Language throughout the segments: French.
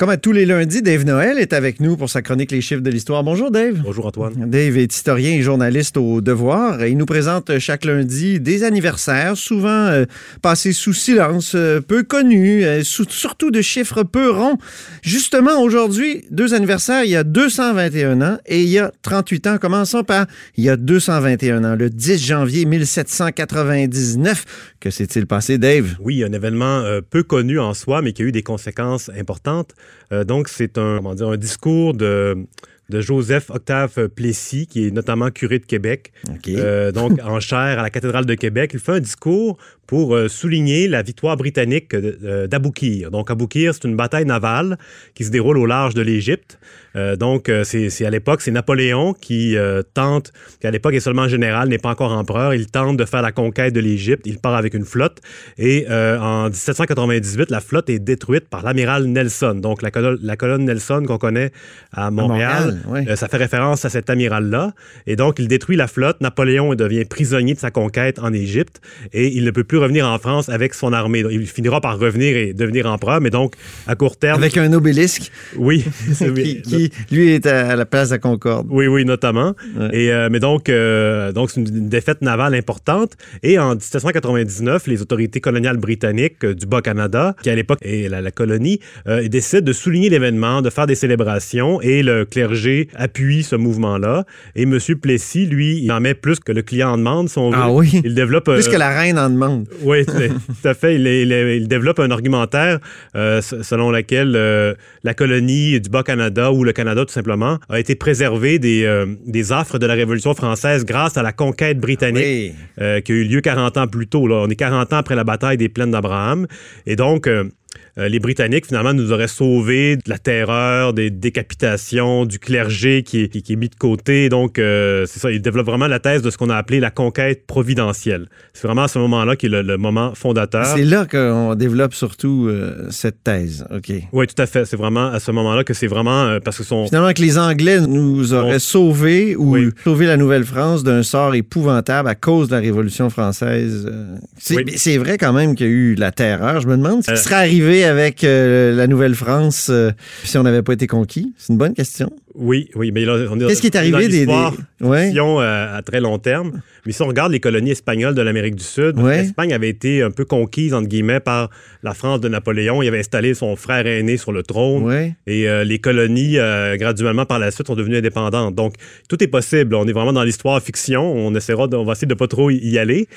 Comme à tous les lundis, Dave Noël est avec nous pour sa chronique Les chiffres de l'histoire. Bonjour Dave. Bonjour Antoine. Dave est historien et journaliste au Devoir. Il nous présente chaque lundi des anniversaires, souvent passés sous silence, peu connus, surtout de chiffres peu ronds. Justement, aujourd'hui, deux anniversaires, il y a 221 ans et il y a 38 ans. Commençons par il y a 221 ans, le 10 janvier 1799. Que s'est-il passé, Dave? Oui, un événement peu connu en soi, mais qui a eu des conséquences importantes. Donc, c'est un discours de Joseph-Octave Plessis, qui est notamment curé de Québec, okay. Donc en chaire à la cathédrale de Québec. Il fait un discours pour souligner la victoire britannique d'Aboukir. Donc, Aboukir, c'est une bataille navale qui se déroule au large de l'Égypte. C'est à l'époque, c'est Napoléon qui à l'époque est seulement général, n'est pas encore empereur. Il tente de faire la conquête de l'Égypte. Il part avec une flotte. Et en 1798, la flotte est détruite par l'amiral Nelson. Donc, la colonne Nelson qu'on connaît à Montréal, oui. Ça fait référence à cet amiral-là. Et donc, il détruit la flotte. Napoléon devient prisonnier de sa conquête en Égypte et il ne peut plus revenir en France avec son armée. Il finira par revenir et devenir empereur, mais donc à court terme... Avec un obélisque. Oui. qui lui, est à la place de la Concorde. Oui, notamment. Ouais. Mais donc c'est une défaite navale importante. Et en 1799, les autorités coloniales britanniques du Bas-Canada, qui à l'époque est la colonie, décident de souligner l'événement, de faire des célébrations, et le clergé appuie ce mouvement-là. Et M. Plessis, lui, il en met plus que le client en demande, si on veut. Ah oui? Il développe... plus que la reine en demande. Oui, tout à fait. Il développe un argumentaire selon lequel la colonie du Bas-Canada, ou le Canada tout simplement, a été préservée des affres de la Révolution française grâce à la conquête britannique, oui. Qui a eu lieu 40 ans plus tôt. Là. On est 40 ans après la bataille des Plaines d'Abraham. Et donc... les Britanniques, finalement, nous auraient sauvés de la terreur, des décapitations, du clergé qui est mis de côté. Donc, c'est ça, ils développent vraiment la thèse de ce qu'on a appelé la conquête providentielle. C'est vraiment à ce moment-là qui est le moment fondateur. C'est là qu'on développe surtout cette thèse, OK. Oui, tout à fait. C'est vraiment à ce moment-là que c'est vraiment... Finalement, que les Anglais nous auraient sauvés sauvé la Nouvelle-France d'un sort épouvantable à cause de la Révolution française. C'est vrai quand même qu'il y a eu la terreur. Je me demande ce qui serait arrivé avec la Nouvelle-France si on n'avait pas été conquis? C'est une bonne question. Oui, mais là, qu'est-ce qui est arrivé à très long terme. Mais si on regarde les colonies espagnoles de l'Amérique du Sud, l'Espagne avait été un peu conquise, entre guillemets, par la France de Napoléon. Il avait installé son frère aîné sur le trône. Ouais. Et les colonies, graduellement par la suite, sont devenues indépendantes. Donc, tout est possible. On est vraiment dans l'histoire-fiction. On va essayer de ne pas trop y aller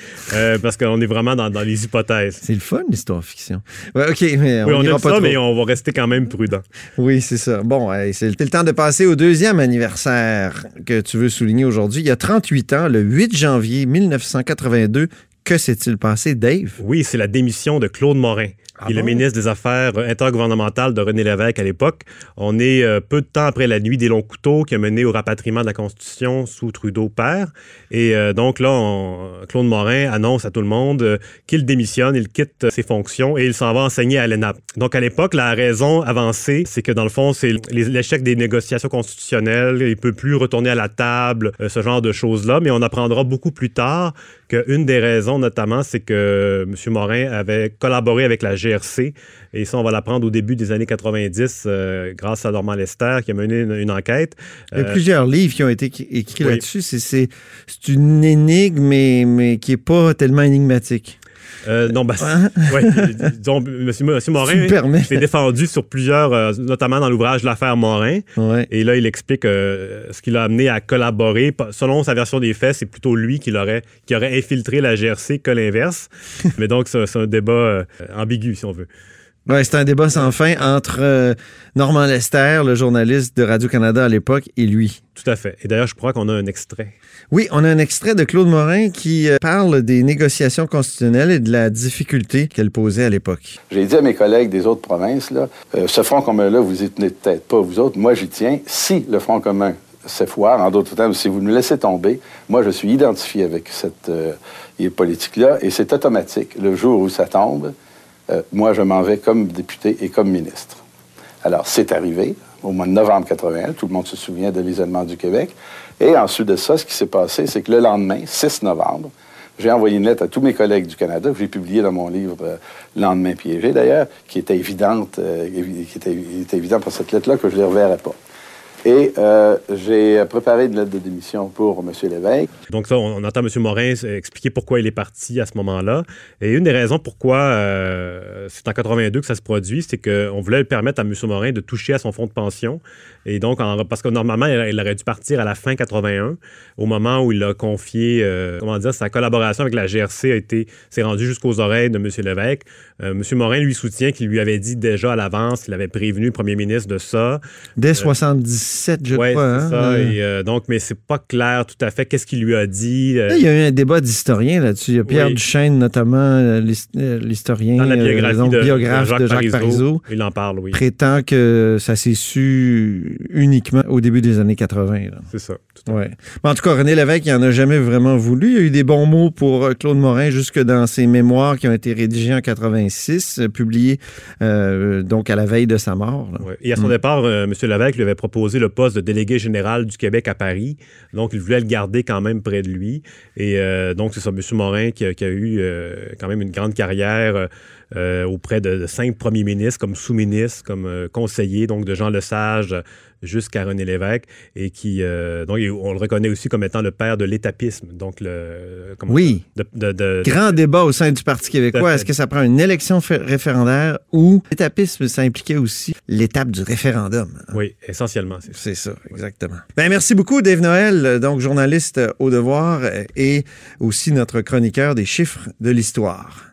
parce qu'on est vraiment dans les hypothèses. C'est le fun, l'histoire-fiction. Ouais, OK, mais on n'ira pas trop. Mais on va rester quand même prudent. Oui, c'est ça. Bon, c'est le temps de passer au deuxième anniversaire que tu veux souligner aujourd'hui. Il y a 38 ans, le 8 janvier 1982, que s'est-il passé, Dave? Oui, c'est la démission de Claude Morin. Il est le ministre des Affaires intergouvernementales de René Lévesque à l'époque. On est peu de temps après la nuit des longs couteaux qui a mené au rapatriement de la Constitution sous Trudeau père. Et donc là, Claude Morin annonce à tout le monde qu'il démissionne, il quitte ses fonctions et il s'en va enseigner à l'ENAP. Donc à l'époque, la raison avancée, c'est que dans le fond, c'est l'échec des négociations constitutionnelles. Il ne peut plus retourner à la table, ce genre de choses-là. Mais on apprendra beaucoup plus tard qu'une des raisons, notamment, c'est que M. Morin avait collaboré avec la GRC, et ça, on va l'apprendre au début des années 90, grâce à Normand Lester, qui a mené une enquête. Il y a plusieurs livres qui ont été écrits là-dessus. C'est une énigme, mais qui n'est pas tellement énigmatique. M. Morin s'est défendu sur plusieurs, notamment dans l'ouvrage L'affaire Morin. Ouais. Et là, il explique ce qui l'a amené à collaborer. Selon sa version des faits, c'est plutôt lui qui aurait infiltré la GRC que l'inverse. Mais donc, c'est un débat ambigu, si on veut. Oui, c'est un débat sans fin entre Normand Lester, le journaliste de Radio-Canada à l'époque, et lui. Tout à fait. Et d'ailleurs, je crois qu'on a un extrait. Oui, on a un extrait de Claude Morin qui parle des négociations constitutionnelles et de la difficulté qu'elles posaient à l'époque. J'ai dit à mes collègues des autres provinces, là, ce Front commun-là, vous y tenez peut-être pas, vous autres. Moi, j'y tiens. Si le Front commun s'effoire, en d'autres termes, si vous me laissez tomber, moi, je suis identifié avec cette politique-là, et c'est automatique. Le jour où ça tombe... moi, je m'en vais comme député et comme ministre. Alors, c'est arrivé au mois de novembre 1981. Tout le monde se souvient de l'isolement du Québec. Et ensuite de ça, ce qui s'est passé, c'est que le lendemain, 6 novembre, J'ai envoyé une lettre à tous mes collègues du Canada, que j'ai publiée dans mon livre « Lendemain piégé », d'ailleurs, qui était évidente, qui était évident pour cette lettre-là que je ne les reverrai pas. Et j'ai préparé une lettre de démission pour M. Lévesque. Donc ça, on entend M. Morin expliquer pourquoi il est parti à ce moment-là. Et une des raisons pourquoi c'est en 82 que ça se produit, c'est qu'on voulait permettre à M. Morin de toucher à son fonds de pension. Et donc, parce que normalement, il aurait dû partir à la fin 81, au moment où il a confié, sa collaboration avec la GRC s'est rendue jusqu'aux oreilles de M. Lévesque. M. Morin lui soutient qu'il lui avait dit déjà à l'avance, il avait prévenu le premier ministre de ça. Dès 77, je crois. Oui, c'est ça. Et, donc, mais c'est pas clair tout à fait qu'est-ce qu'il lui a dit. Là, il y a eu un débat d'historiens là-dessus. Il y a Pierre Duchesne, notamment, l'historien, dans la biographe de Jacques Parizeau. Il en parle, oui. Prétend que ça s'est su uniquement au début des années 80. Là. C'est ça. Tout à fait. Mais en tout cas, René Lévesque, il n'en a jamais vraiment voulu. Il y a eu des bons mots pour Claude Morin jusque dans ses mémoires qui ont été rédigées en 86, publiées donc à la veille de sa mort. Ouais. Et à son départ, M. Lévesque lui avait proposé le poste de délégué général du Québec à Paris. Donc, il voulait le garder quand même près de lui. Et donc, c'est ça, M. Morin qui a eu quand même une grande carrière auprès de 5 premiers ministres, comme sous-ministre, comme conseiller, donc de Jean Lesage jusqu'à René Lévesque, et qui, donc, on le reconnaît aussi comme étant le père de l'étapisme. Donc, grand débat au sein du Parti québécois. Est-ce que ça prend une élection référendaire ou l'étapisme, ça impliquait aussi l'étape du référendum? Hein? Oui, essentiellement. C'est ça, exactement. Ben, merci beaucoup, Dave Noël, donc journaliste au Devoir et aussi notre chroniqueur des chiffres de l'histoire.